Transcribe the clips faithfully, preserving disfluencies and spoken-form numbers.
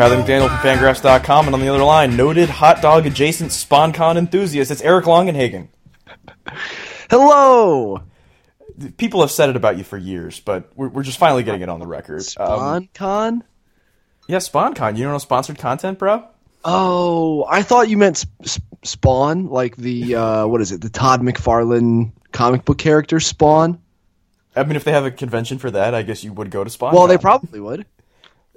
Kyler McDaniel from Fangraphs dot com, and on the other line, noted hot dog adjacent SpawnCon enthusiast, it's Eric Longenhagen. Hello! People have said it about you for years, but we're, we're just finally getting it on the record. SpawnCon? Um, yeah, SpawnCon. You don't know sponsored content, bro? Oh, I thought you meant sp- Spawn, like the, uh, what is it, the Todd McFarlane comic book character Spawn? I mean, if they have a convention for that, I guess you would go to SpawnCon. Well, they probably would.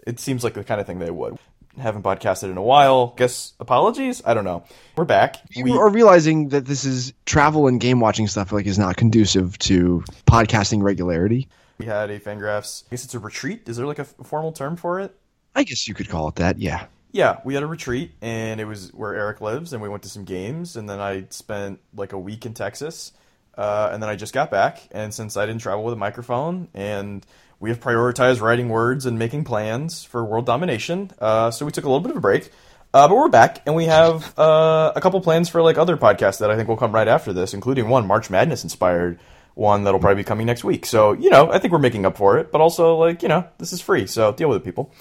It seems like the kind of thing they would. Haven't podcasted in a while. Guess apologies? I don't know. We're back. We, we are realizing that this is travel and game watching stuff like is not conducive to podcasting regularity. We had a Fangraphs. I guess it's a retreat. Is there like a formal term for it? I guess you could call it that, yeah. Yeah, we had a retreat, and it was where Eric lives, and we went to some games, and then I spent like a week in Texas, uh, and then I just got back, and since I didn't travel with a microphone, and we have prioritized writing words and making plans for world domination, uh, so we took a little bit of a break, uh, but we're back, and we have uh, a couple plans for like other podcasts that I think will come right after this, including one March Madness-inspired one that'll probably be coming next week. So, you know, I think we're making up for it, but also, like, you know, this is free, so deal with it, people.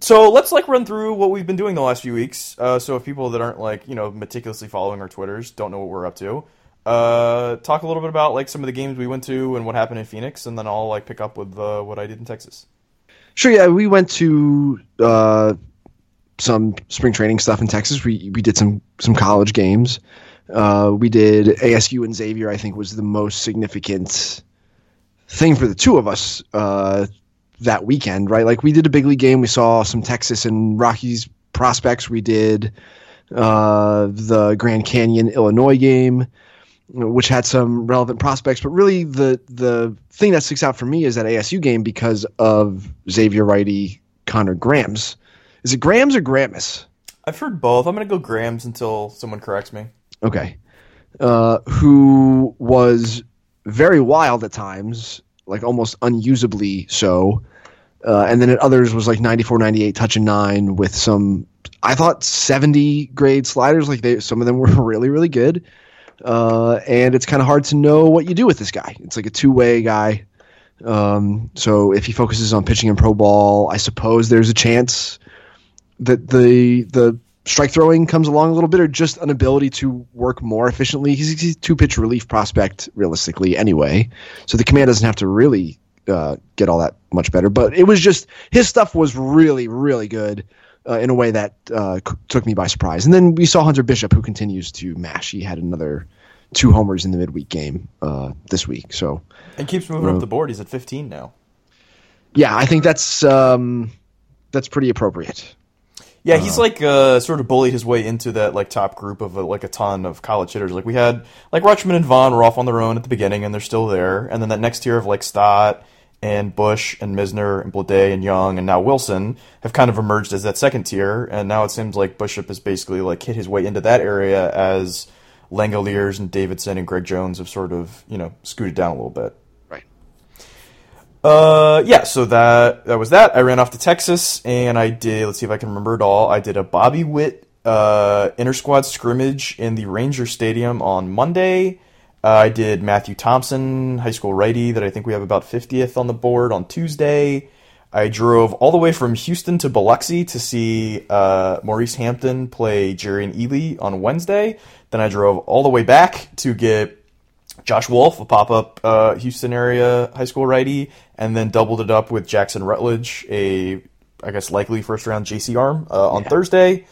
So let's, like, run through what we've been doing the last few weeks. Uh, so if people that aren't, like, you know, meticulously following our Twitters don't know what we're up to, uh, talk a little bit about, like, some of the games we went to and what happened in Phoenix, and then I'll, like, pick up with uh, what I did in Texas. Sure, yeah, we went to uh, some spring training stuff in Texas. We we did some, some college games. Uh, we did A S U and Xavier, I think, was the most significant thing for the two of us uh, that weekend, right? Like, we did a big league game. We saw some Texas and Rockies prospects. We did uh, the Grand Canyon Illinois game, which had some relevant prospects. But really, the the thing that sticks out for me is that A S U game because of Xavier Wrighty, Connor Grams. Is it Grams or Gramus? I've heard both. I'm going to go Grams until someone corrects me. Okay, uh, who was very wild at times, like almost unusably so, uh, and then at others was like ninety-four, ninety-eight, touch and nine with some, I thought, seventy grade sliders. Like they, some of them were really, really good, uh, and it's kind of hard to know what you do with this guy. It's like a two-way guy, um, so if he focuses on pitching and pro ball, I suppose there's a chance that the the strike throwing comes along a little bit, or just an ability to work more efficiently. He's a two-pitch relief prospect, realistically, anyway. So the command doesn't have to really uh, get all that much better. But it was just his stuff was really, really good uh, in a way that uh, c- took me by surprise. And then we saw Hunter Bishop, who continues to mash. He had another two homers in the midweek game uh, this week. So and keeps moving uh, up the board. He's at fifteen now. Yeah, I think that's um, that's pretty appropriate. Yeah, he's like uh, sort of bullied his way into that like top group of uh, like a ton of college hitters. Like we had like Rutschman and Vaughn were off on their own at the beginning, and they're still there. And then that next tier of like Stott and Bush and Misner and Bleday and Young and now Wilson have kind of emerged as that second tier. And now it seems like Bishop has basically like hit his way into that area as Langeliers and Davidson and Greg Jones have sort of, you know, scooted down a little bit. Uh, yeah, so that that was that. I ran off to Texas, and I did, let's see if I can remember it all, I did a Bobby Witt uh, inter-squad scrimmage in the Ranger Stadium on Monday. Uh, I did Matthew Thompson, high school righty, that I think we have about fiftieth on the board on Tuesday. I drove all the way from Houston to Biloxi to see uh, Maurice Hampton play Jerry and Ely on Wednesday. Then I drove all the way back to get Josh Wolfe, a pop-up uh, Houston area high school righty, and then doubled it up with Jackson Rutledge, a, I guess, likely first-round J C arm uh, on yeah. Thursday.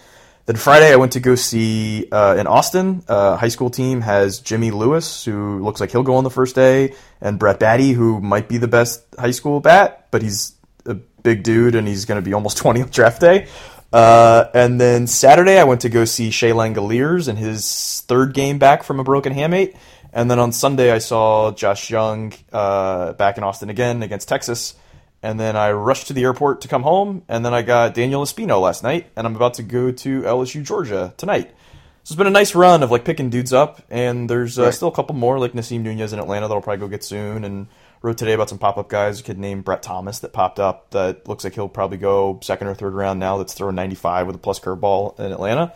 Then Friday I went to go see uh, in Austin. Uh, high school team has Jimmy Lewis, who looks like he'll go on the first day, and Brett Batty, who might be the best high school bat, but he's a big dude, and he's going to be almost twenty on draft day. Uh, and then Saturday I went to go see Shea Langeliers in his third game back from a broken hamate. And then on Sunday, I saw Josh Young uh, back in Austin again against Texas. And then I rushed to the airport to come home. And then I got Daniel Espino last night. And I'm about to go to L S U, Georgia tonight. So it's been a nice run of like picking dudes up. And there's uh, right. still a couple more, like Naseem Nunez in Atlanta that I'll probably go get soon. And wrote today about some pop-up guys, a kid named Brett Thomas that popped up that looks like he'll probably go second or third round now, that's throwing ninety-five with a plus curveball in Atlanta.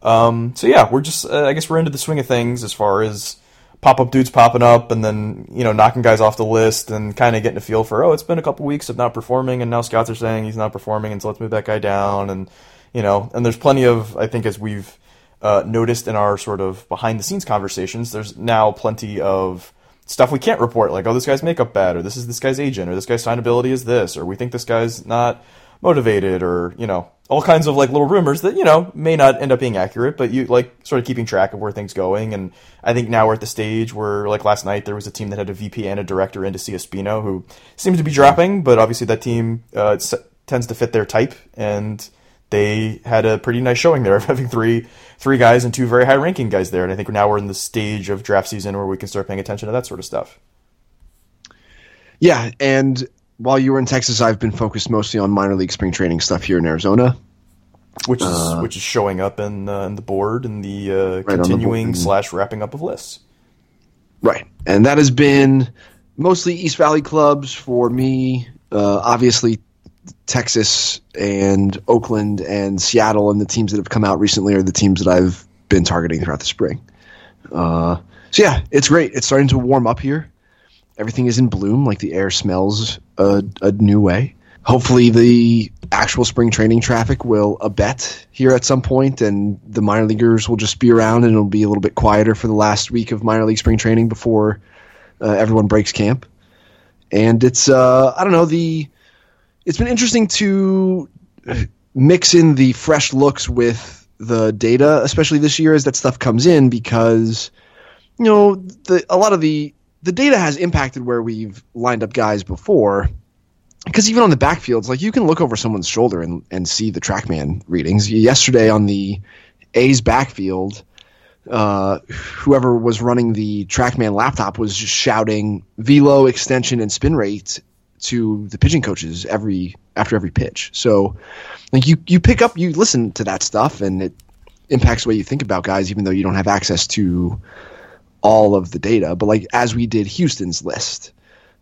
Um, so yeah, we're just, uh, I guess we're into the swing of things as far as pop-up dudes popping up and then, you know, knocking guys off the list and kind of getting a feel for, oh, it's been a couple weeks of not performing, and now scouts are saying he's not performing, and so let's move that guy down. And, you know, and there's plenty of, I think, as we've uh, noticed in our sort of behind-the-scenes conversations, there's now plenty of stuff we can't report, like, oh, this guy's makeup bad, or this is this guy's agent, or this guy's signability is this, or we think this guy's not motivated, or, you know, all kinds of, like, little rumors that, you know, may not end up being accurate, but you, like, sort of keeping track of where things going. And I think now we're at the stage where, like, last night there was a team that had a V P and a director in to see Espino, who seems to be dropping, but obviously that team uh, s- tends to fit their type, and they had a pretty nice showing there of having three three guys and two very high-ranking guys there. And I think now we're in the stage of draft season where we can start paying attention to that sort of stuff. Yeah, and while you were in Texas, I've been focused mostly on minor league spring training stuff here in Arizona, which is uh, which is showing up in, uh, in the board and the uh, right continuing the slash wrapping up of lists. Right, and that has been mostly East Valley clubs for me. Uh, obviously, Texas and Oakland and Seattle and the teams that have come out recently are the teams that I've been targeting throughout the spring. Uh, so yeah, it's great. It's starting to warm up here. Everything is in bloom, like the air smells a, a new way. Hopefully the actual spring training traffic will abate here at some point, and the minor leaguers will just be around, and it'll be a little bit quieter for the last week of minor league spring training before uh, everyone breaks camp. And it's, uh, I don't know, the it's been interesting to mix in the fresh looks with the data, especially this year as that stuff comes in, because, you know, the, a lot of the The data has impacted where we've lined up guys before, because even on the backfields, like, you can look over someone's shoulder and, and see the TrackMan readings. Yesterday on the A's backfield, uh, whoever was running the TrackMan laptop was just shouting velo, extension, and spin rate to the pitching coaches every after every pitch. So, like, you you pick up, you listen to that stuff, and it impacts the way you think about guys, even though you don't have access to all of the data. But, like, as we did Houston's list,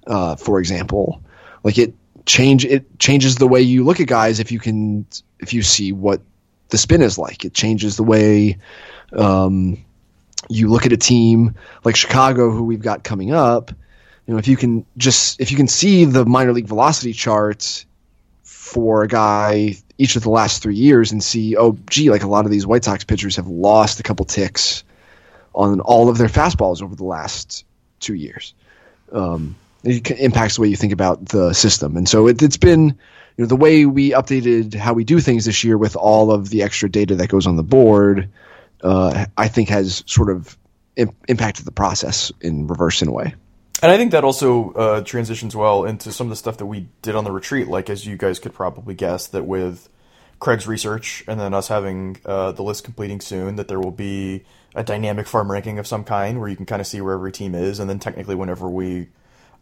uh, for example, like, it change it changes the way you look at guys if you can if you see what the spin is like. It changes the way um, you look at a team like Chicago, who we've got coming up. You know, if you can just if you can see the minor league velocity charts for a guy each of the last three years and see, oh, gee, like, a lot of these White Sox pitchers have lost a couple ticks on all of their fastballs over the last two years. Um, it impacts the way you think about the system. And so it, it's been, you know, the way we updated how we do things this year with all of the extra data that goes on the board, uh, I think has sort of imp- impacted the process in reverse in a way. And I think that also uh, transitions well into some of the stuff that we did on the retreat. Like, as you guys could probably guess, that with Craig's research and then us having uh, the list completing soon, that there will be a dynamic farm ranking of some kind where you can kind of see where every team is. And then technically whenever we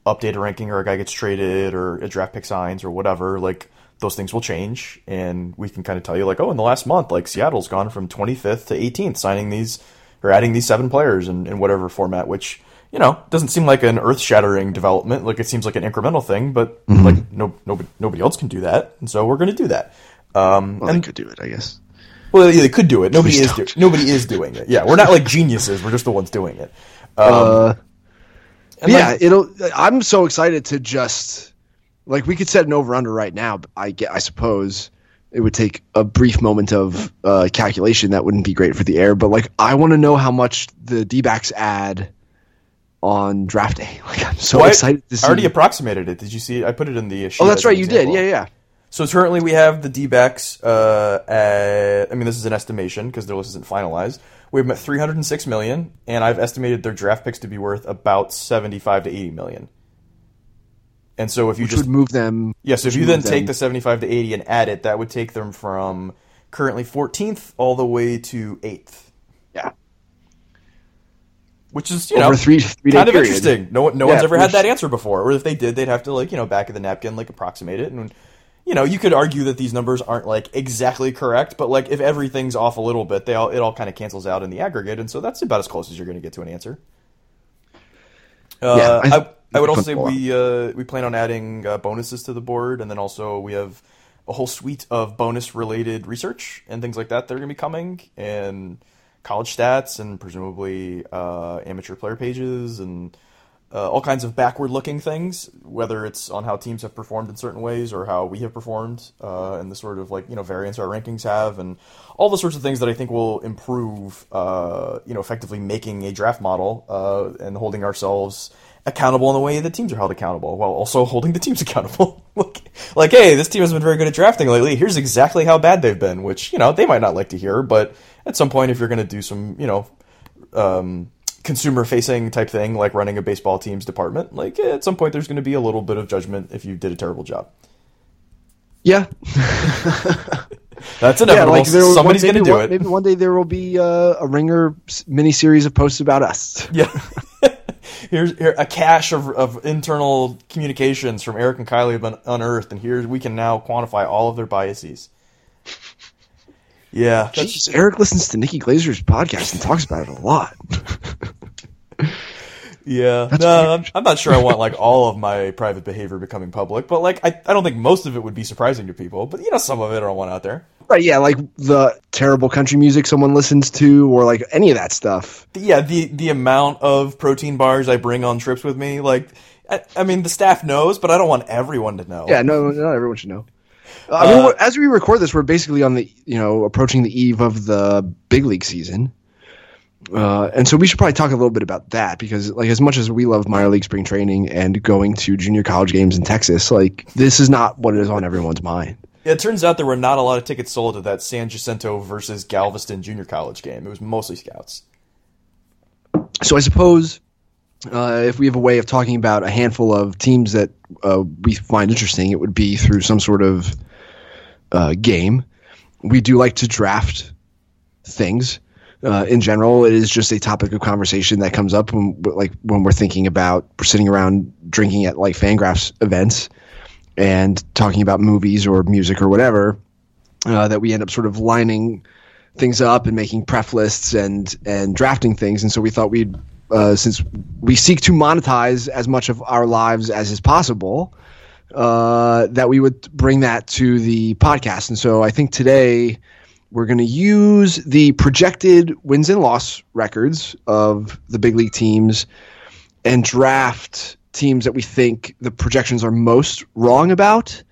update a ranking or a guy gets traded or a draft pick signs or whatever, like, those things will change. And we can kind of tell you, like, oh, in the last month, like, Seattle's gone from twenty-fifth to eighteenth, signing these or adding these seven players in, in whatever format, which, you know, doesn't seem like an earth shattering development. Like, it seems like an incremental thing, but mm-hmm. like no, nobody, nobody else can do that. And so we're going to do that. Um, well, and they could do it, I guess. Well, yeah, they could do it. Nobody Please is do- nobody is doing it. Yeah, we're not like geniuses. We're just the ones doing it. Um, uh, yeah, like, it'll. I'm so excited to just, like, we could set an over under right now. But I get. I suppose it would take a brief moment of uh, calculation. That wouldn't be great for the air. But, like, I want to know how much the D-backs add on draft day. Like, I'm so well, excited to see. I already approximated it. Did you see it? I put it in the sheet. Oh, that's right. You did. Yeah, yeah. So currently we have the D-backs, uh, at, I mean, this is an estimation because their list isn't finalized. We have them at three hundred six million dollars, and I've estimated their draft picks to be worth about seventy-five to eighty million dollars. And so if you Which just... would move them... Yes, yeah, so if you then them. take the seventy-five to eighty and add it, that would take them from currently fourteenth all the way to eighth. Yeah. Which is, you Over know, three, three kind of period. Interesting. No, no yeah, one's ever which... had that answer before. Or if they did, they'd have to, like, you know, back of the napkin, like, approximate it and... You know, you could argue that these numbers aren't, like, exactly correct, but, like, if everything's off a little bit, they all it all kind of cancels out in the aggregate, and so that's about as close as you're going to get to an answer. Uh, yeah, I, I, I would also say we uh, we plan on adding uh, bonuses to the board, and then also we have a whole suite of bonus-related research and things like that that are going to be coming, and college stats and presumably uh, amateur player pages and uh, all kinds of backward-looking things, whether it's on how teams have performed in certain ways or how we have performed uh, and the sort of, like, you know, variance our rankings have and all the sorts of things that I think will improve, uh, you know, effectively making a draft model uh, and holding ourselves accountable in the way that teams are held accountable while also holding the teams accountable. like, like, hey, this team has been very good at drafting lately. Here's exactly how bad they've been, which, you know, they might not like to hear, but at some point, if you're going to do some, you know, um, consumer-facing type thing, like running a baseball team's department, like at some point, there's going to be a little bit of judgment if you did a terrible job. Yeah. That's inevitable. Yeah, like there, somebody's going to do one, it. Maybe one day there will be uh, a Ringer miniseries of posts about us. Yeah. Here's here, a cache of, of internal communications from Eric and Kylie have been unearthed, and here we can now quantify all of their biases. Yeah. Jeez, Eric listens to Nikki Glazer's podcast and talks about it a lot. Yeah. That's no, I'm, I'm not sure I want, like, all of my private behavior becoming public, but, like, I, I don't think most of it would be surprising to people, but, you know, some of it I want out there. Right, yeah, like the terrible country music someone listens to or, like, any of that stuff. Yeah, the the amount of protein bars I bring on trips with me, like, I, I mean, the staff knows, but I don't want everyone to know. Yeah, no, not everyone should know. Uh, I mean, as we record this, we're basically on the, you know, approaching the eve of the big league season. Uh, and so we should probably talk a little bit about that because, like, as much as we love minor league spring training and going to junior college games in Texas, like, this is not what is on everyone's mind. Yeah, it turns out there were not a lot of tickets sold at that San Jacinto versus Galveston junior college game. It was mostly scouts. So I suppose uh, if we have a way of talking about a handful of teams that uh, we find interesting, it would be through some sort of uh, game. We do like to draft things. Uh, in general, it is just a topic of conversation that comes up when, like, when we're thinking about we're sitting around drinking at, like, Fangraphs events and talking about movies or music or whatever. Uh, that we end up sort of lining things up and making pref lists and and drafting things. And so we thought we'd, uh, since we seek to monetize as much of our lives as is possible, uh, that we would bring that to the podcast. And so I think today, we're going to use the projected wins and loss records of the big league teams and draft teams that we think the projections are most wrong about.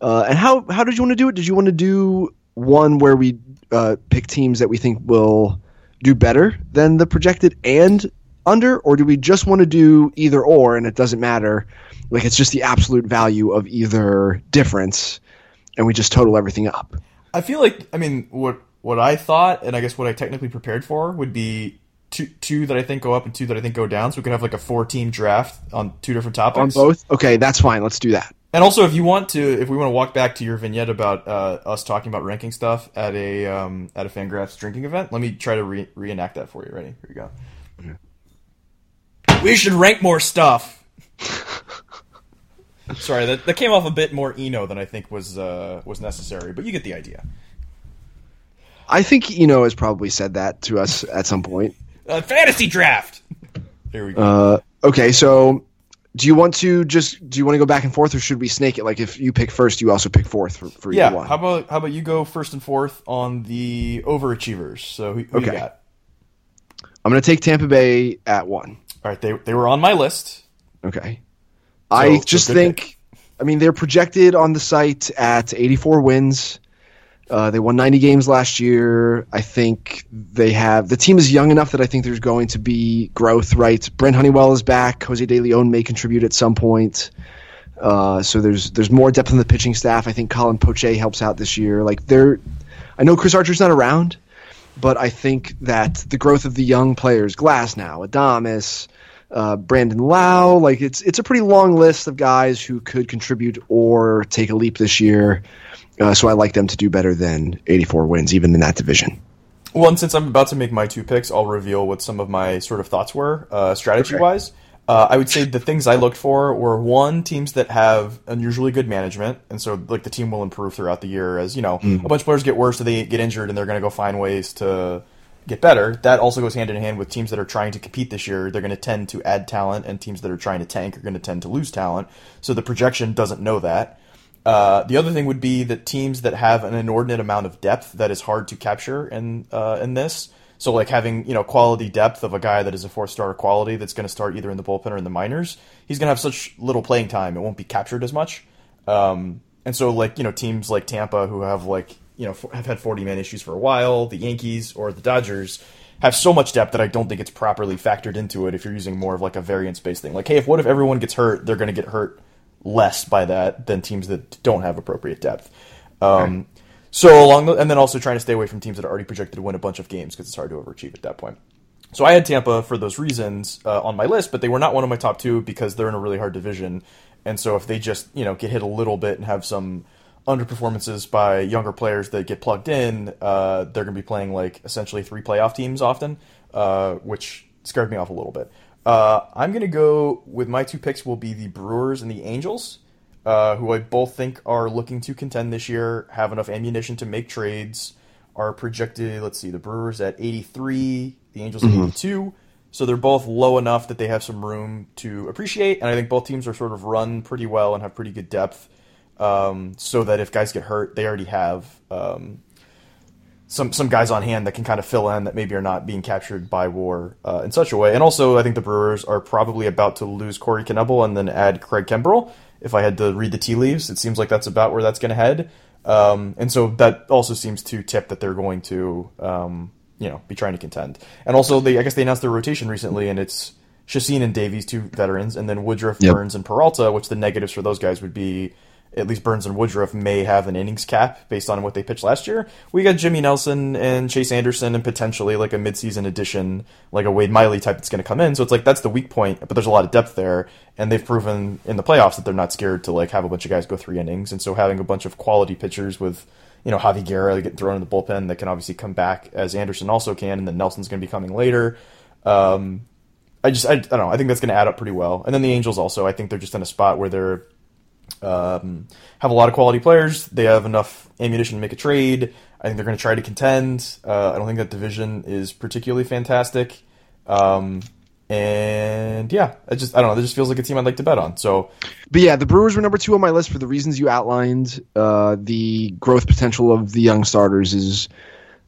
Uh, and how, how did you want to do it? Did you want to do one where we uh, pick teams that we think will do better than the projected and under? Or do we just want to do either or and it doesn't matter? Like, it's just the absolute value of either difference and we just total everything up. I feel like, I mean, what what I thought, and I guess what I technically prepared for, would be two two that I think go up and two that I think go down. So we could have, like, a four-team draft on two different topics. On both? Okay, that's fine. Let's do that. And also, if you want to, if we want to walk back to your vignette about uh, us talking about ranking stuff at a um, at a Fangraphs drinking event, let me try to re- reenact that for you. Ready? Here we go. Yeah. We should rank more stuff. Sorry, that, that came off a bit more Eno than I think was uh, was necessary, but you get the idea. I think Eno has probably said that to us at some point. Uh, fantasy draft! There we go. Uh, okay, so do you want to just do you want to go back and forth, or should we snake it? Like, if you pick first, you also pick fourth for, for yeah, either one. Yeah, how about, how about you go first and fourth on the overachievers? So who, who okay. you got? I'm going to take Tampa Bay at one. All right, they they were on my list. Okay. So, I just think, pick. I mean, they're projected on the site at eighty-four wins. Uh, they won ninety games last year. I think they have – the team is young enough that I think there's going to be growth, right? Brent Honeywell is back. Jose De Leon may contribute at some point. Uh, so there's there's more depth in the pitching staff. I think Colin Poche helps out this year. Like, they're – I know Chris Archer's not around, but I think that the growth of the young players, Glasnow, Adames – Uh, Brandon Lau, like it's it's a pretty long list of guys who could contribute or take a leap this year. Uh, so I like them to do better than eighty-four wins, even in that division. Well, and since I'm about to make my two picks, I'll reveal what some of my sort of thoughts were uh, strategy-wise. Okay. Uh, I would say the things I looked for were, one, teams that have unusually good management. And so, like, the team will improve throughout the year as, you know, mm-hmm. a bunch of players get worse, so they get injured, and they're going to go find ways to get better. That also goes hand in hand with teams that are trying to compete this year. They're going to tend to add talent, and teams that are trying to tank are going to tend to lose talent. So the projection doesn't know that. Uh, the other thing would be that teams that have an inordinate amount of depth that is hard to capture in uh, in this. So like having, you know, quality depth of a guy that is a four-star quality that's going to start either in the bullpen or in the minors, he's going to have such little playing time. It won't be captured as much. Um, and so like, you know, teams like Tampa who have like, you know, have had forty-man issues for a while, the Yankees or the Dodgers have so much depth that I don't think it's properly factored into it if you're using more of like a variance-based thing. Like, hey, if what if everyone gets hurt, they're going to get hurt less by that than teams that don't have appropriate depth. Um, okay. So along the, and then also trying to stay away from teams that are already projected to win a bunch of games because it's hard to overachieve at that point. So I had Tampa for those reasons uh, on my list, but they were not one of my top two because they're in a really hard division. And so if they just, you know, get hit a little bit and have some underperformances by younger players that get plugged in, uh, they're going to be playing like essentially three playoff teams often, uh, which scared me off a little bit. Uh, I'm going to go with my two picks will be the Brewers and the Angels. Uh, who I both think are looking to contend this year, have enough ammunition to make trades, are projected, let's see, the Brewers at eighty-three, the Angels at mm-hmm. eighty-two. So they're both low enough that they have some room to appreciate, and I think both teams are sort of run pretty well and have pretty good depth, um, so that if guys get hurt, they already have um, some some guys on hand that can kind of fill in that maybe are not being captured by war uh, in such a way. And also, I think the Brewers are probably about to lose Corey Knebel and then add Craig Kimbrell. If I had to read the tea leaves, it seems like that's about where that's going to head. Um, and so that also seems to tip that they're going to, um, you know, be trying to contend. And also, they I guess they announced their rotation recently, and it's Chacin and Davies, two veterans, and then Woodruff, yep. Burns, and Peralta, which the negatives for those guys would be at least Burns and Woodruff may have an innings cap based on what they pitched last year. We got Jimmy Nelson and Chase Anderson and potentially like a midseason addition, like a Wade Miley type that's going to come in. So it's like, that's the weak point, but there's a lot of depth there. And they've proven in the playoffs that they're not scared to like have a bunch of guys go three innings. And so having a bunch of quality pitchers with, you know, Javi Guerra getting thrown in the bullpen that can obviously come back as Anderson also can. And then Nelson's going to be coming later. Um, I just, I, I don't know. I think that's going to add up pretty well. And then the Angels also, I think they're just in a spot where they're, Um, have a lot of quality players. They have enough ammunition to make a trade. I think they're going to try to contend. Uh, I don't think that division is particularly fantastic. Um, and yeah, I just I don't know. It just feels like a team I'd like to bet on. So, but yeah, the Brewers were number two on my list for the reasons you outlined. Uh, the growth potential of the young starters is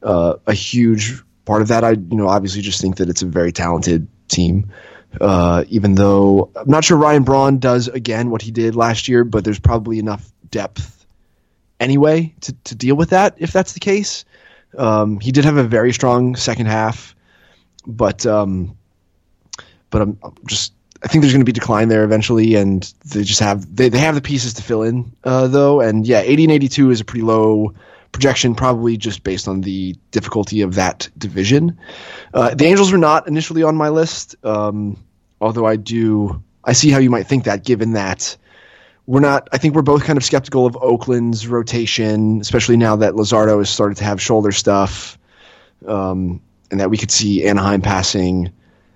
uh, a huge part of that. I you know obviously just think that it's a very talented team. Uh, even though I'm not sure Ryan Braun does again what he did last year, but there's probably enough depth anyway to, to deal with that if that's the case. Um, he did have a very strong second half, but um, but I'm, I'm just I think there's going to be decline there eventually, and they just have they, they have the pieces to fill in uh, though, and yeah, eighty and eighty-two is a pretty low projection, probably just based on the difficulty of that division. Uh, the Angels were not initially on my list, um, although I do I see how you might think that, given that we're not. I think we're both kind of skeptical of Oakland's rotation, especially now that Luzardo has started to have shoulder stuff, um, and that we could see Anaheim passing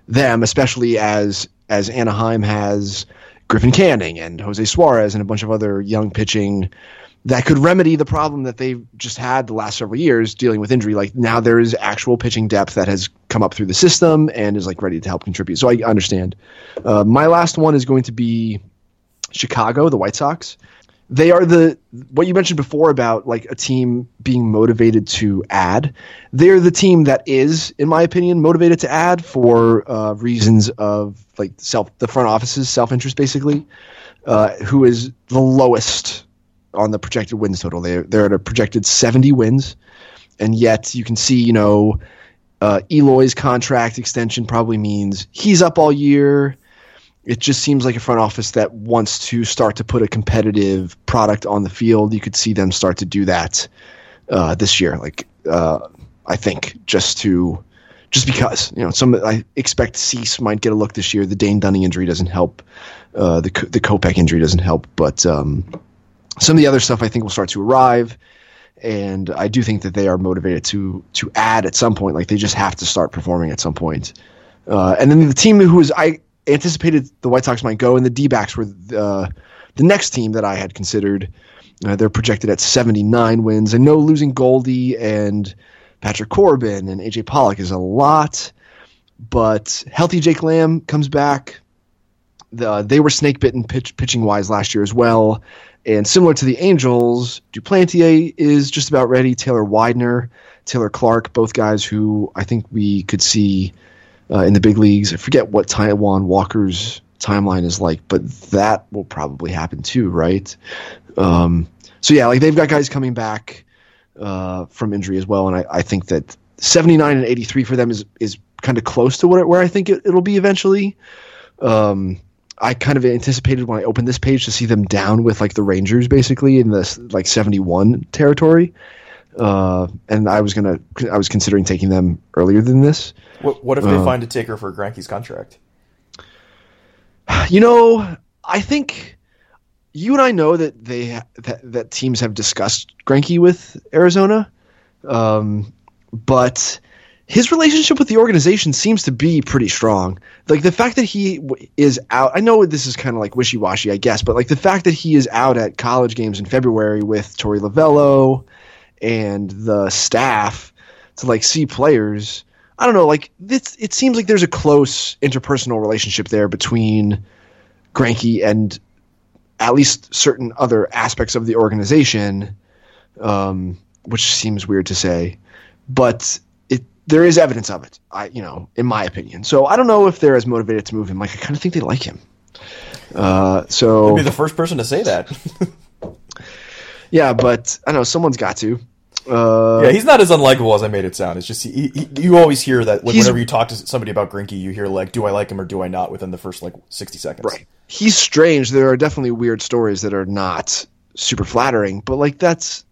them, especially as as Anaheim has Griffin Canning and Jose Suarez and a bunch of other young pitching that could remedy the problem that they've just had the last several years dealing with injury. Like now there is actual pitching depth that has come up through the system and is like ready to help contribute. So I understand. Uh, my last one is going to be Chicago, the White Sox. They are the, what you mentioned before about like a team being motivated to add. They're the team that is, in my opinion, motivated to add for uh, reasons of like self, the front office's self-interest basically, uh, who is the lowest on the projected wins total. They're, they're at a projected seventy wins. And yet you can see, you know, uh, Eloy's contract extension probably means he's up all year. It just seems like a front office that wants to start to put a competitive product on the field. You could see them start to do that uh, this year. Like, uh, I think just to, just because, you know, some, I expect Cease might get a look this year. The Dane Dunning injury doesn't help. Uh, the, the Kopech injury doesn't help, but, um, some of the other stuff I think will start to arrive, and I do think that they are motivated to to add at some point. Like they just have to start performing at some point. Uh, and then the team who is I anticipated the White Sox might go, and the D-backs were the, uh, the next team that I had considered. Uh, they're projected at seventy-nine wins. I know losing Goldie and Patrick Corbin and A J Pollock is a lot, but healthy Jake Lamb comes back. The, they were snake-bitten pitch, pitching-wise last year as well. And similar to the Angels, Duplantier is just about ready. Taylor Widener Taylor Clark, both guys who I think we could see uh, in the big leagues. I forget what Taiwan Walker's timeline is like, but that will probably happen too, right? Um, so, yeah, like they've got guys coming back uh, from injury as well, and I, I think that seventy-nine and eighty-three for them is, is kind of close to what it, where I think it, it'll be eventually. Um, I kind of anticipated when I opened this page to see them down with like the Rangers basically in this like seventy-one territory. Uh, and I was gonna, I was considering taking them earlier than this. What, what if they uh, find a taker for Granke's contract? You know, I think you and I know that they that, that teams have discussed Greinke with Arizona, um, but his relationship with the organization seems to be pretty strong. Like the fact that he is out, I know this is kind of like wishy-washy, I guess, but like the fact that he is out at college games in February with Torrey Lavello and the staff to like see players. I don't know. Like it's, it seems like there's a close interpersonal relationship there between Greinke and at least certain other aspects of the organization, um, which seems weird to say, but there is evidence of it, I you know, in my opinion. So I don't know if they're as motivated to move him. Like I kind of think they like him. Uh, so you'd be the first person to say that. Yeah, but I know someone's got to. Uh, yeah, he's not as unlikable as I made it sound. It's just he, he, you always hear that like, whenever you talk to somebody about Greinke, you hear like, "Do I like him or do I not?" within the first like sixty seconds. Right. He's strange. There are definitely weird stories that are not super flattering, but like that's.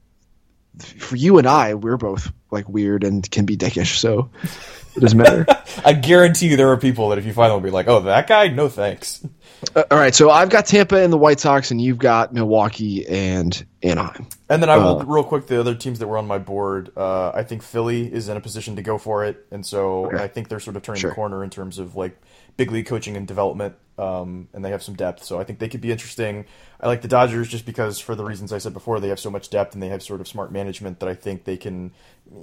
For you and I, we're both like weird and can be dickish, so it doesn't matter. I guarantee you there are people that if you find them will be like, oh, that guy? No thanks. Uh, all right, so I've got Tampa and the White Sox, and you've got Milwaukee and Anaheim. And then I will, uh, real quick, the other teams that were on my board, uh, I think Philly is in a position to go for it, and so okay. I think they're sort of turning sure. the corner in terms of like big league coaching and development, um, and they have some depth, so I think they could be interesting. I like the Dodgers just because, for the reasons I said before, they have so much depth and they have sort of smart management that I think they can,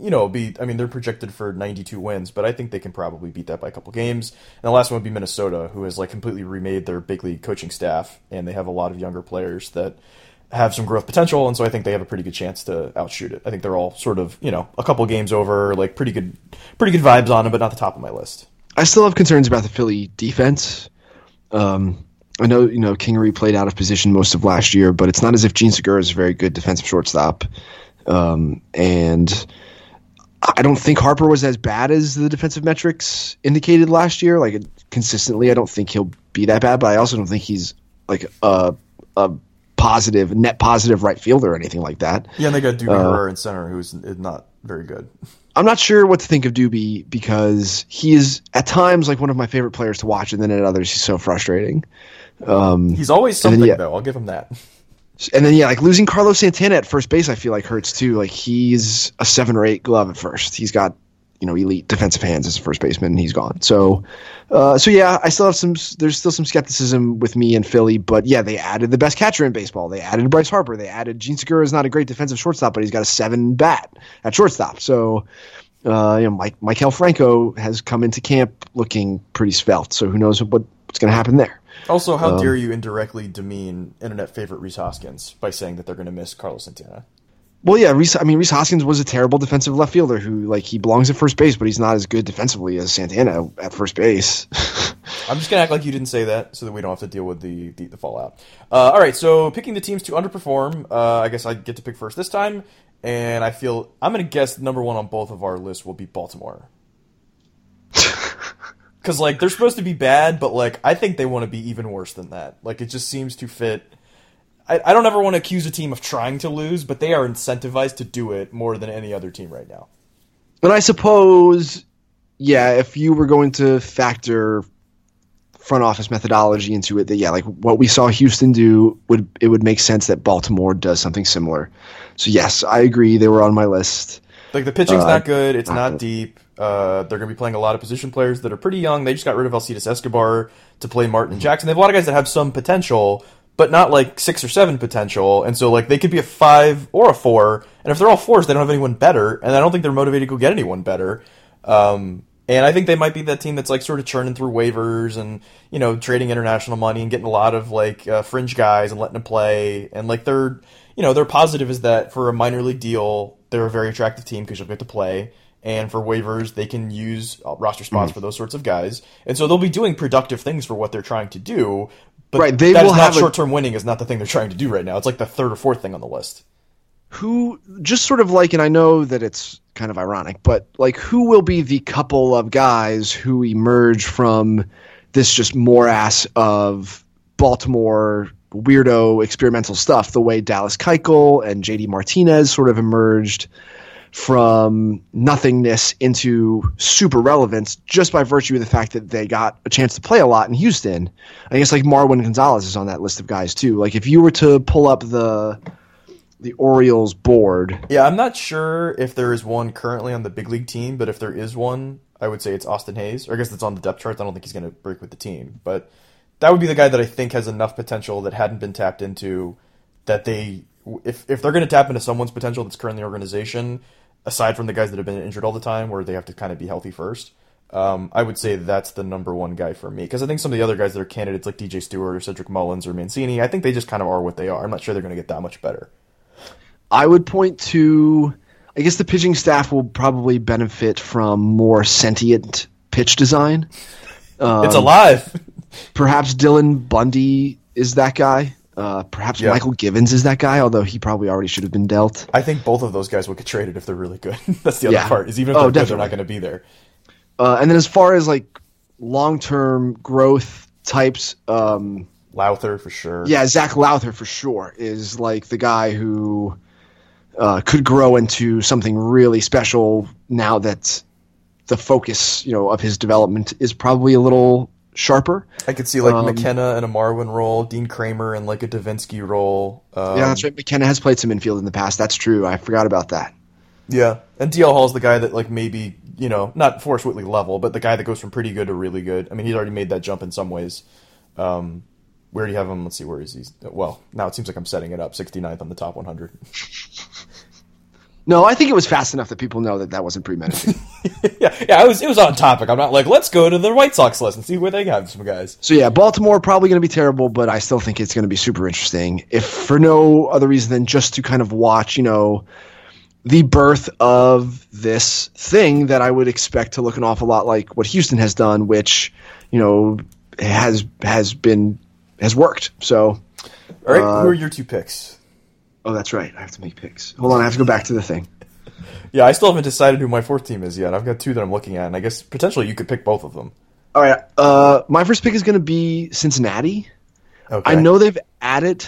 you know, be. I mean, they're projected for ninety-two wins, but I think they can probably beat that by a couple games. And the last one would be Minnesota, who has like completely remade their big league coaching staff, and they have a lot of younger players that have some growth potential, and so I think they have a pretty good chance to outshoot it. I think they're all sort of, you know, a couple games over, like pretty good, pretty good vibes on them, but not the top of my list. I still have concerns about the Philly defense. Um, I know, you know, Kingery played out of position most of last year, but it's not as if Gene Segura is a very good defensive shortstop. Um, and I don't think Harper was as bad as the defensive metrics indicated last year. Like consistently, I don't think he'll be that bad, but I also don't think he's like a, a positive, net positive right fielder or anything like that. Yeah, and they got Doobie Herrera uh, in center, who's not very good. I'm not sure what to think of Doobie because he is at times like one of my favorite players to watch, and then at others he's so frustrating. Um, he's always something, then, yeah, though. I'll give him that. And then, yeah, like losing Carlos Santana at first base, I feel like hurts too. Like he's a seven or eight glove at first. He's got, you know, elite defensive hands as a first baseman, and he's gone. So, uh, so yeah, I still have some. There's still some skepticism with me in Philly, but yeah, they added the best catcher in baseball. They added Bryce Harper. They added Gene Segura is not a great defensive shortstop, but he's got a seven bat at shortstop. So, uh, you know, Mike Michael Franco has come into camp looking pretty svelte. So who knows what, what's going to happen there. Also, how um, dare you indirectly demean internet favorite Rhys Hoskins by saying that they're going to miss Carlos Santana? Well, yeah, Rhys, I mean, Rhys Hoskins was a terrible defensive left fielder who, like, he belongs at first base, but he's not as good defensively as Santana at first base. I'm just going to act like you didn't say that so that we don't have to deal with the the, the fallout. Uh, all right, so picking the teams to underperform, uh, I guess I get to pick first this time, and I feel I'm going to guess number one on both of our lists will be Baltimore. Because, like, they're supposed to be bad, but, like, I think they want to be even worse than that. Like, it just seems to fit. I, I don't ever want to accuse a team of trying to lose, but they are incentivized to do it more than any other team right now. And I suppose, yeah, if you were going to factor front office methodology into it, that, yeah, like, what we saw Houston do, would it would make sense that Baltimore does something similar. So, yes, I agree. They were on my list. Like, the pitching's uh, not good. It's not, not deep. Uh, they're going to be playing a lot of position players that are pretty young. They just got rid of Alcides Escobar to play Martin and Jackson. They have a lot of guys that have some potential, but not like six or seven potential. And so like they could be a five or a four. And if they're all fours, they don't have anyone better. And I don't think they're motivated to go get anyone better. Um, and I think they might be that team that's like sort of churning through waivers and, you know, trading international money and getting a lot of like uh, fringe guys and letting them play. And like they're, you know, their positive is that for a minor league deal, they're a very attractive team because you'll get to play. And for waivers, they can use roster spots mm-hmm. for those sorts of guys. And so they'll be doing productive things for what they're trying to do. But right, they that will is not have short-term a... winning is not the thing they're trying to do right now. It's like the third or fourth thing on the list. Who just sort of like, and I know that it's kind of ironic, but like who will be the couple of guys who emerge from this just morass of Baltimore weirdo experimental stuff, the way Dallas Keuchel and J D Martinez sort of emerged from nothingness into super relevance just by virtue of the fact that they got a chance to play a lot in Houston. I guess like Marwin Gonzalez is on that list of guys too. Like if you were to pull up the the Orioles board. Yeah, I'm not sure if there is one currently on the big league team, but if there is one, I would say it's Austin Hayes. Or I guess it's on the depth chart. I don't think he's going to break with the team. But that would be the guy that I think has enough potential that hadn't been tapped into that they – if if they're going to tap into someone's potential that's currently in the organization – aside from the guys that have been injured all the time where they have to kind of be healthy first, um, I would say that's the number one guy for me. Because I think some of the other guys that are candidates like D J Stewart or Cedric Mullins or Mancini, I think they just kind of are what they are. I'm not sure they're going to get that much better. I would point to, I guess the pitching staff will probably benefit from more sentient pitch design. Um, it's alive. Perhaps Dylan Bundy is that guy. Uh, perhaps yep. Michael Givens is that guy, although he probably already should have been dealt. I think both of those guys will get traded if they're really good. That's the other yeah. part, is even if oh, they're good, they're not going to be there. Uh, and then as far as like long-term growth types... Um, Lowther, for sure. Yeah, Zach Lowther, for sure, is like the guy who uh, could grow into something really special now that the focus, you know, of his development is probably a little... sharper. I could see like um, McKenna in a Marwin role, Dean Kramer in like a Davinsky role. Um, yeah, that's right. McKenna has played some infield in the past. That's true. I forgot about that. Yeah, and D L Hall's the guy that like maybe, you know, not Forrest Whitley level, but the guy that goes from pretty good to really good. I mean, he's already made that jump in some ways. Um, where do you have him? Let's see, where is he? Well, now it seems like I'm setting it up. sixty-ninth on the top one hundred. No, I think it was fast enough that people know that that wasn't premeditated. yeah, yeah, it was. It was on topic. I'm not like, let's go to the White Sox list and see where they have some guys. So yeah, Baltimore probably going to be terrible, but I still think it's going to be super interesting, if for no other reason than just to kind of watch, you know, the birth of this thing that I would expect to look an awful lot like what Houston has done, which, you know, has has been has worked. So, all right, uh, who are your two picks? Oh, that's right. I have to make picks. Hold on, I have to go back to the thing. Yeah, I still haven't decided who my fourth team is yet. I've got two that I'm looking at, and I guess potentially you could pick both of them. All right. Uh, my first pick is going to be Cincinnati. Okay. I know they've added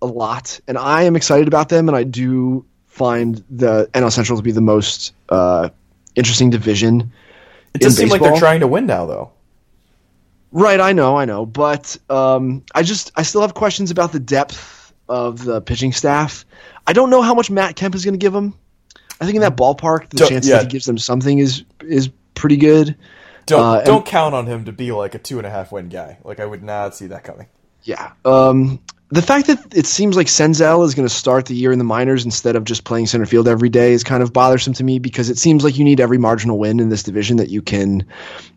a lot, and I am excited about them, and I do find the N L Central to be the most uh, interesting division. It does seem like they're trying to win now, though. Right, I know, I know. But um, I just I still have questions about the depth of the pitching staff. I don't know how much Matt Kemp is going to give them. I think in that ballpark, the don't, chance yeah. that he gives them something is is pretty good. Don't uh, don't and, count on him to be like a two and a half win guy. Like I would not see that coming. Yeah. Um, the fact that it seems like Senzel is going to start the year in the minors instead of just playing center field every day is kind of bothersome to me, because it seems like you need every marginal win in this division that you can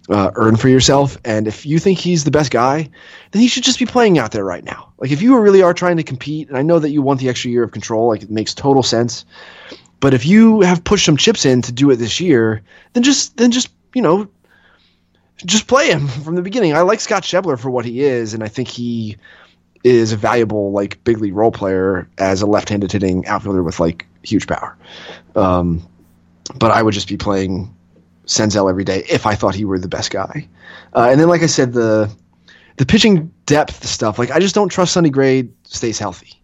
uh, earn for yourself. And if you think he's the best guy, then he should just be playing out there right now. Like if you really are trying to compete, and I know that you want the extra year of control, like it makes total sense. But if you have pushed some chips in to do it this year, then just then just, you know, just play him from the beginning. I like Scott Schebler for what he is, and I think he is a valuable like big league role player as a left-handed hitting outfielder with like huge power. Um, but I would just be playing Senzel every day if I thought he were the best guy. Uh, and then, like I said, the the pitching depth stuff, like I just don't trust Sonny Gray stays healthy.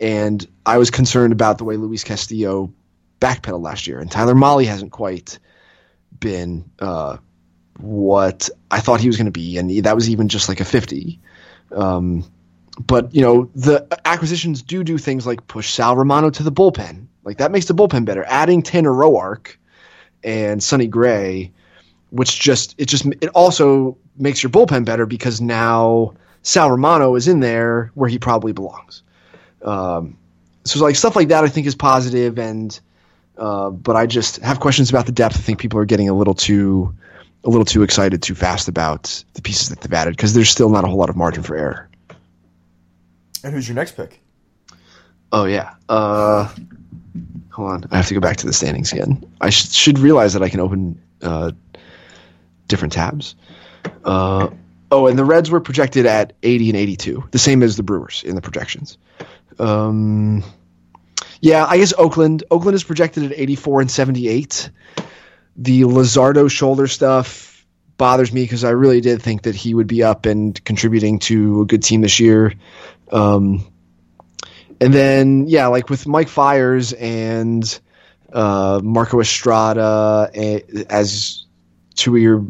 And I was concerned about the way Luis Castillo backpedaled last year, and Tyler Mahle hasn't quite been uh, what I thought he was going to be. And that was even just like a fifty. Um, But, you know, the acquisitions do do things like push Sal Romano to the bullpen. Like, that makes the bullpen better. Adding Tanner Roark and Sonny Gray, which just – it just it also makes your bullpen better, because now Sal Romano is in there where he probably belongs. Um, so, like, stuff like that I think is positive, and uh, but I just have questions about the depth. I think people are getting a little too a little too excited too fast about the pieces that they've added, because there's still not a whole lot of margin for error. And who's your next pick? Oh, yeah. Uh, Hold on. I have to go back to the standings again. I sh- should realize that I can open uh, different tabs. Uh, oh, and the Reds were projected at eighty and eighty-two, the same as the Brewers in the projections. Um, yeah, I guess Oakland. Oakland is projected at eighty-four and seventy-eight. The Luzardo shoulder stuff bothers me because I really did think that he would be up and contributing to a good team this year. Um, and then, yeah, like with Mike Fiers and uh, Marco Estrada as two of your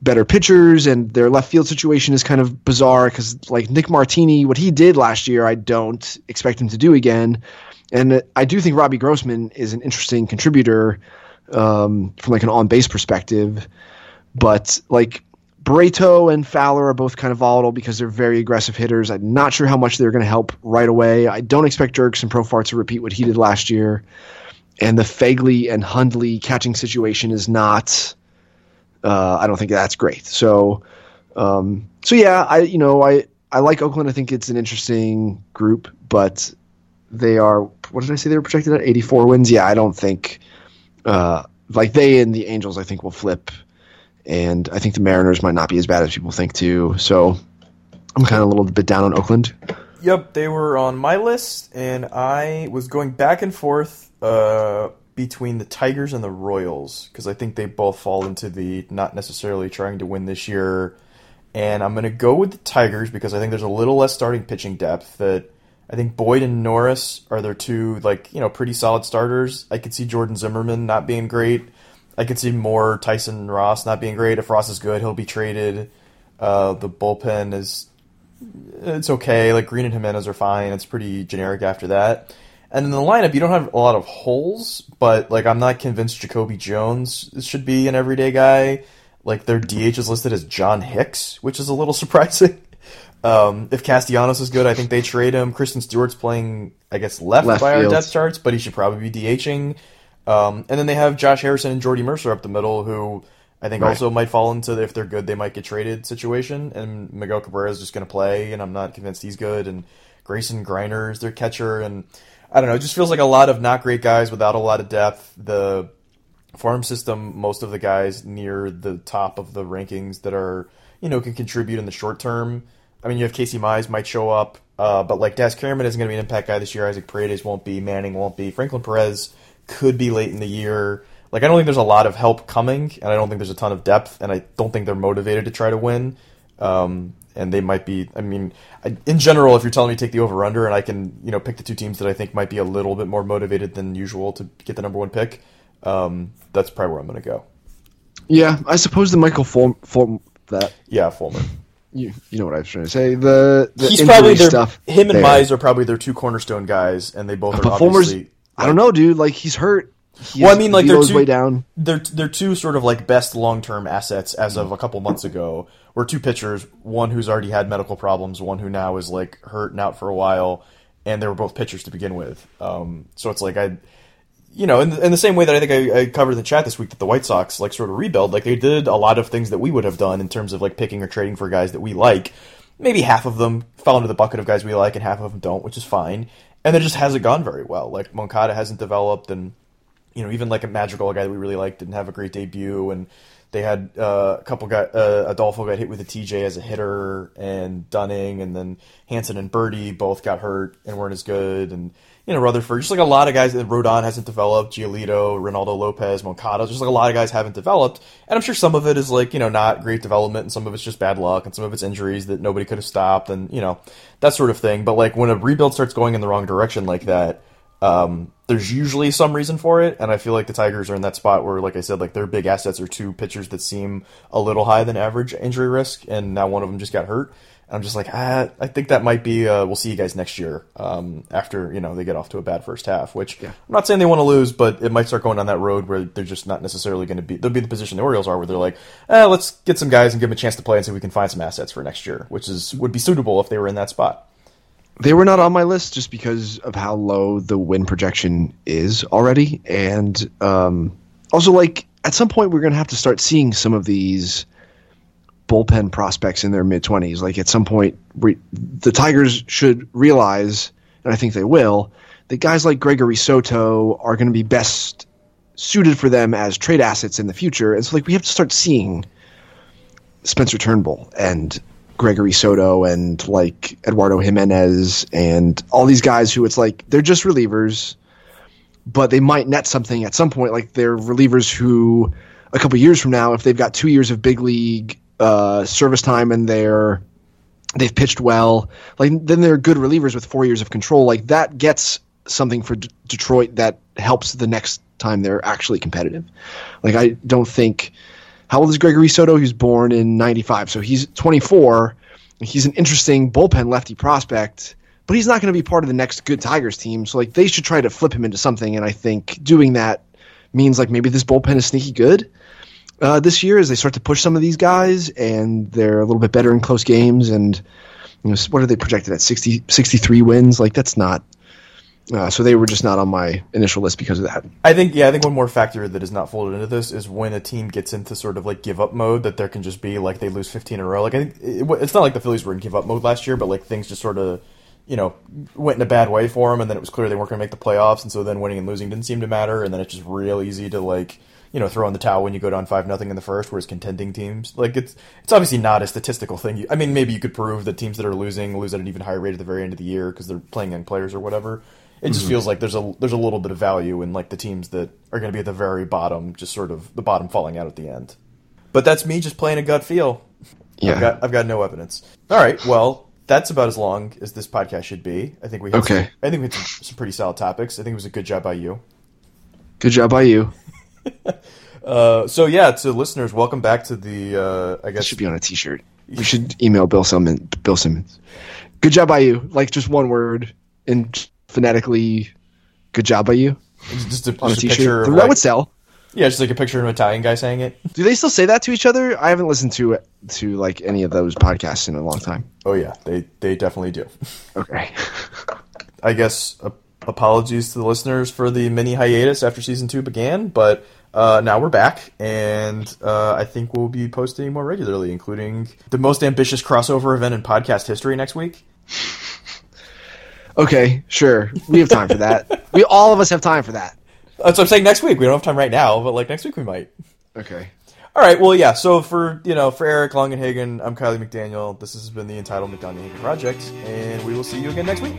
better pitchers, and their left field situation is kind of bizarre because, like, Nick Martini, what he did last year, I don't expect him to do again. And I do think Robbie Grossman is an interesting contributor um, from, like, an on-base perspective. But, like, Brayto and Fowler are both kind of volatile because they're very aggressive hitters. I'm not sure how much they're going to help right away. I don't expect Jerks and Profar to repeat what he did last year. And the Fagley and Hundley catching situation is not uh, – I don't think that's great. So, um, so yeah, I you know, I, I like Oakland. I think it's an interesting group, but they are – what did I say they were projected at? eighty-four wins? Yeah, I don't think uh, – like they and the Angels I think will flip – and I think the Mariners might not be as bad as people think, too. So I'm kind of a little bit down on Oakland. Yep, they were on my list, and I was going back and forth uh, between the Tigers and the Royals because I think they both fall into the not necessarily trying to win this year. And I'm going to go with the Tigers because I think there's a little less starting pitching depth. That I think Boyd and Norris are their two, like, you know, pretty solid starters. I could see Jordan Zimmerman not being great. I could see more Tyson Ross not being great. If Ross is good, he'll be traded. Uh, the bullpen is it's okay. Like Green and Jimenez are fine. It's pretty generic after that. And in the lineup, you don't have a lot of holes, but like I'm not convinced Jacoby Jones should be an everyday guy. Like their D H is listed as John Hicks, which is a little surprising. Um, if Castellanos is good, I think they trade him. Kristen Stewart's playing, I guess, left, left by field. Our depth charts, but he should probably be DHing. Um, and then they have Josh Harrison and Jordy Mercer up the middle, who I think right. also might fall into the, if they're good, they might get traded situation. And Miguel Cabrera is just going to play, and I'm not convinced he's good. And Grayson Griner is their catcher. And I don't know, it just feels like a lot of not great guys without a lot of depth. The farm system, most of the guys near the top of the rankings that are, you know, can contribute in the short term. I mean, you have Casey Mize might show up, uh, but like Das Kiermaier isn't going to be an impact guy this year. Isaac Paredes won't be. Manning won't be. Franklin Perez could be late in the year. Like, I don't think there's a lot of help coming, and I don't think there's a ton of depth, and I don't think they're motivated to try to win. Um, and they might be, I mean, I, in general, if you're telling me to take the over-under, and I can, you know, pick the two teams that I think might be a little bit more motivated than usual to get the number one pick, um, that's probably where I'm going to go. Yeah, I suppose the Michael Fulmer, Fulmer that. Yeah, Fulmer. You, you know what I was trying to say. The, the He's probably their, stuff. Him and Mize are probably their two cornerstone guys, and they both but are Fulmer's, obviously... I don't know, dude. Like, he's hurt. He's, well, I mean, like, they're two, way down. They're, they're two sort of, like, best long-term assets as of a couple months ago. We're two pitchers, one who's already had medical problems, one who now is, like, hurt and out for a while, and they were both pitchers to begin with. Um, so it's like I, you know, in, in the same way that I think I, I covered in the chat this week that the White Sox, like, sort of rebuild, like, they did a lot of things that we would have done in terms of, like, picking or trading for guys that we like. Maybe half of them fell into the bucket of guys we like and half of them don't, which is fine. And it just hasn't gone very well. Like, Moncada hasn't developed, and, you know, even, like, a Madrigal, a guy that we really liked, didn't have a great debut, and they had uh, a couple guys, uh, Adolfo got hit with a T J as a hitter, and Dunning, and then Hanson and Birdie both got hurt and weren't as good, and, you know, Rutherford, just, like, a lot of guys that Rodon hasn't developed, Giolito, Ronaldo Lopez, Moncada, just, like, a lot of guys haven't developed, and I'm sure some of it is, like, you know, not great development, and some of it's just bad luck, and some of it's injuries that nobody could have stopped, and, you know, that sort of thing. But, like, when a rebuild starts going in the wrong direction like that, um, there's usually some reason for it. And I feel like the Tigers are in that spot where, like I said, like their big assets are two pitchers that seem a little high than average injury risk. And now one of them just got hurt. And I'm just like, ah, I think that might be, uh, we'll see you guys next year. Um, after, you know, they get off to a bad first half, which yeah. I'm not saying they want to lose, but it might start going down that road where they're just not necessarily going to be, they'll be the position the Orioles are where they're like, eh, let's get some guys and give them a chance to play and see if we can find some assets for next year, which is, would be suitable if they were in that spot. They were not on my list just because of how low the win projection is already. And um, also, like, at some point we're going to have to start seeing some of these bullpen prospects in their mid-twenties. Like, at some point, we, the Tigers should realize, and I think they will, that guys like Gregory Soto are going to be best suited for them as trade assets in the future. And so, like, we have to start seeing Spencer Turnbull and Gregory Soto and, like, Eduardo Jimenez and all these guys who it's like they're just relievers, but they might net something at some point. Like, they're relievers who a couple years from now, if they've got two years of big league uh, service time and they're they've pitched well, like, then they're good relievers with four years of control. Like, that gets something for D- Detroit that helps the next time they're actually competitive. Like, I don't think – how old is Gregory Soto? He's born in ninety-five, so he's twenty-four. He's an interesting bullpen lefty prospect, but he's not going to be part of the next good Tigers team. So, like, they should try to flip him into something, and I think doing that means, like, maybe this bullpen is sneaky good uh, this year as they start to push some of these guys, and they're a little bit better in close games. And, you know, what are they projected at, sixty, sixty-three wins? Like, that's not – Uh, so they were just not on my initial list because of that. I think, yeah, I think one more factor that is not folded into this is when a team gets into sort of like give up mode, that there can just be like they lose fifteen in a row. Like, I think it, it's not like the Phillies were in give up mode last year, but like things just sort of, you know, went in a bad way for them, and then it was clear they weren't going to make the playoffs, and so then winning and losing didn't seem to matter, and then it's just real easy to, like, you know, throw in the towel when you go down five nothing in the first, whereas contending teams, like, it's it's obviously not a statistical thing. You, I mean, maybe you could prove that teams that are losing lose at an even higher rate at the very end of the year because they're playing young players or whatever. It just mm-hmm. feels like there's a there's a little bit of value in, like, the teams that are going to be at the very bottom, just sort of the bottom falling out at the end. But that's me just playing a gut feel. Yeah. I've got, I've got no evidence. All right, well, that's about as long as this podcast should be. I think we had, okay. some, I think we had some, some pretty solid topics. I think it was a good job by you. Good job by you. uh, so, yeah, to listeners, welcome back to the, uh, I guess. It should be on a T-shirt. You should email Bill Simmons. Bill Simmons. Good job by you. Like, just one word and phonetically, good job by you. Just a, just on a t-shirt, picture that, like, would sell. Yeah, just like a picture of an Italian guy saying it. Do they still say that to each other? I haven't listened to to like any of those podcasts in a long time. Oh yeah, they they definitely do. Okay. I guess uh, apologies to the listeners for the mini hiatus after season two began, but uh, now we're back, and uh, I think we'll be posting more regularly, including the most ambitious crossover event in podcast history next week. Okay, sure. We have time for that. We all of us have time for that. That's what I'm saying, next week. We don't have time right now, but, like, next week we might. Okay. All right, well, yeah, so for, you know, for Eric Longenhagen, I'm Kylie McDaniel. This has been the Entitled McDaniel Hagen Project, and we will see you again next week.